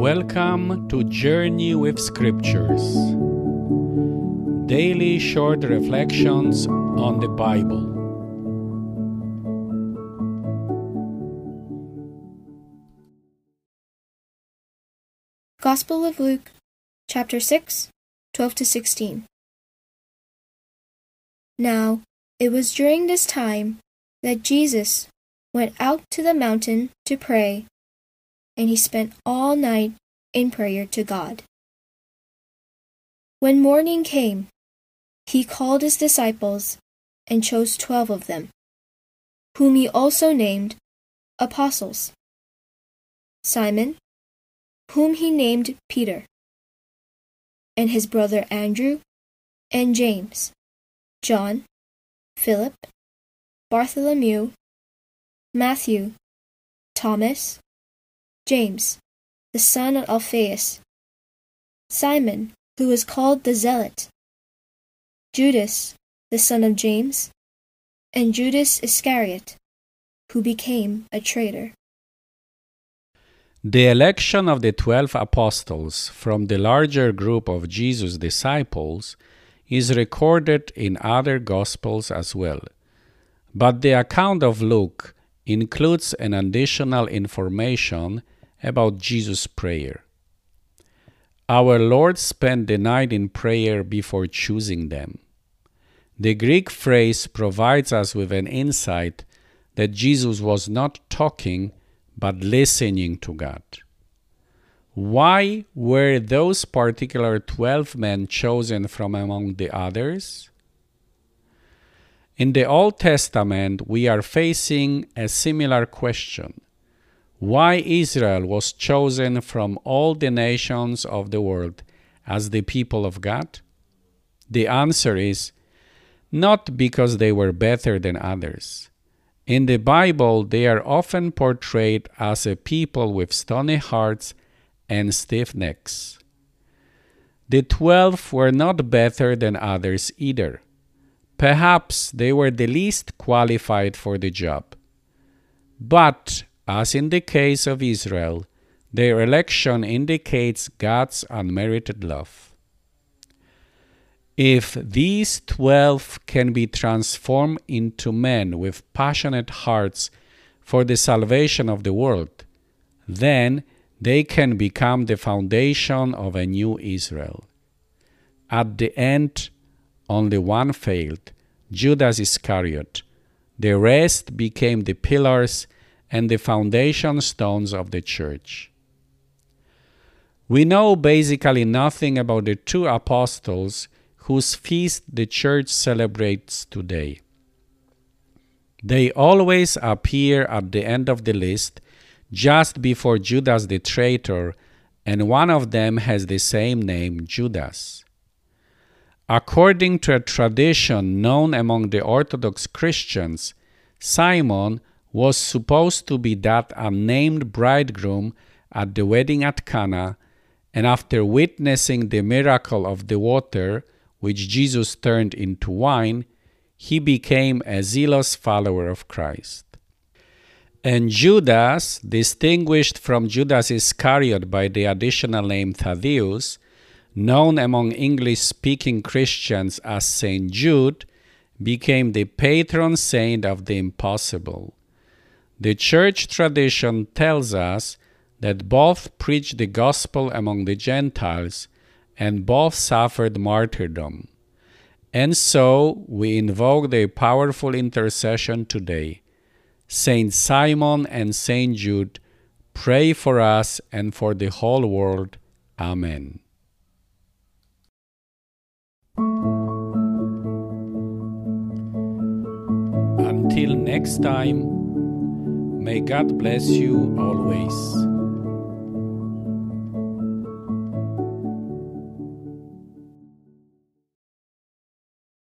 Welcome to Journey with Scriptures, daily short reflections on the Bible. Gospel of Luke, chapter 6, 12-16. Now, it was during this time that Jesus went out to the mountain to pray, and he spent all night in prayer to God. When morning came, he called his disciples and chose 12 of them, whom he also named Apostles: Simon, whom he named Peter, and his brother Andrew, and James, John, Philip, Bartholomew, Matthew, Thomas, James, the son of Alphaeus, Simon, who was called the Zealot, Judas, the son of James, and Judas Iscariot, who became a traitor. The election of the 12 apostles from the larger group of Jesus' disciples is recorded in other Gospels as well, but the account of Luke includes an additional information about Jesus' prayer. Our Lord spent the night in prayer before choosing them. The Greek phrase provides us with an insight that Jesus was not talking but listening to God. Why were those particular 12 men chosen from among the others? In the Old Testament, we are facing a similar question: why Israel was chosen from all the nations of the world as the people of God? The answer is not because they were better than others. In the Bible, they are often portrayed as a people with stony hearts and stiff necks. The 12 were not better than others either. Perhaps they were the least qualified for the job. But, as in the case of Israel, their election indicates God's unmerited love. If these 12 can be transformed into men with passionate hearts for the salvation of the world, then they can become the foundation of a new Israel. At the end, only one failed, Judas Iscariot. The rest became the pillars and the foundation stones of the church. We know basically nothing about the two apostles whose feast the church celebrates today. They always appear at the end of the list, just before Judas the traitor, and one of them has the same name, Judas. According to a tradition known among the Orthodox Christians, Simon was supposed to be that unnamed bridegroom at the wedding at Cana, and after witnessing the miracle of the water, which Jesus turned into wine, he became a zealous follower of Christ. And Judas, distinguished from Judas Iscariot by the additional name Thaddeus, known among English-speaking Christians as St. Jude, became the patron saint of the impossible. The church tradition tells us that both preached the gospel among the Gentiles and both suffered martyrdom. And so we invoke their powerful intercession today. St. Simon and St. Jude, pray for us and for the whole world. Amen. Until next time, may God bless you always.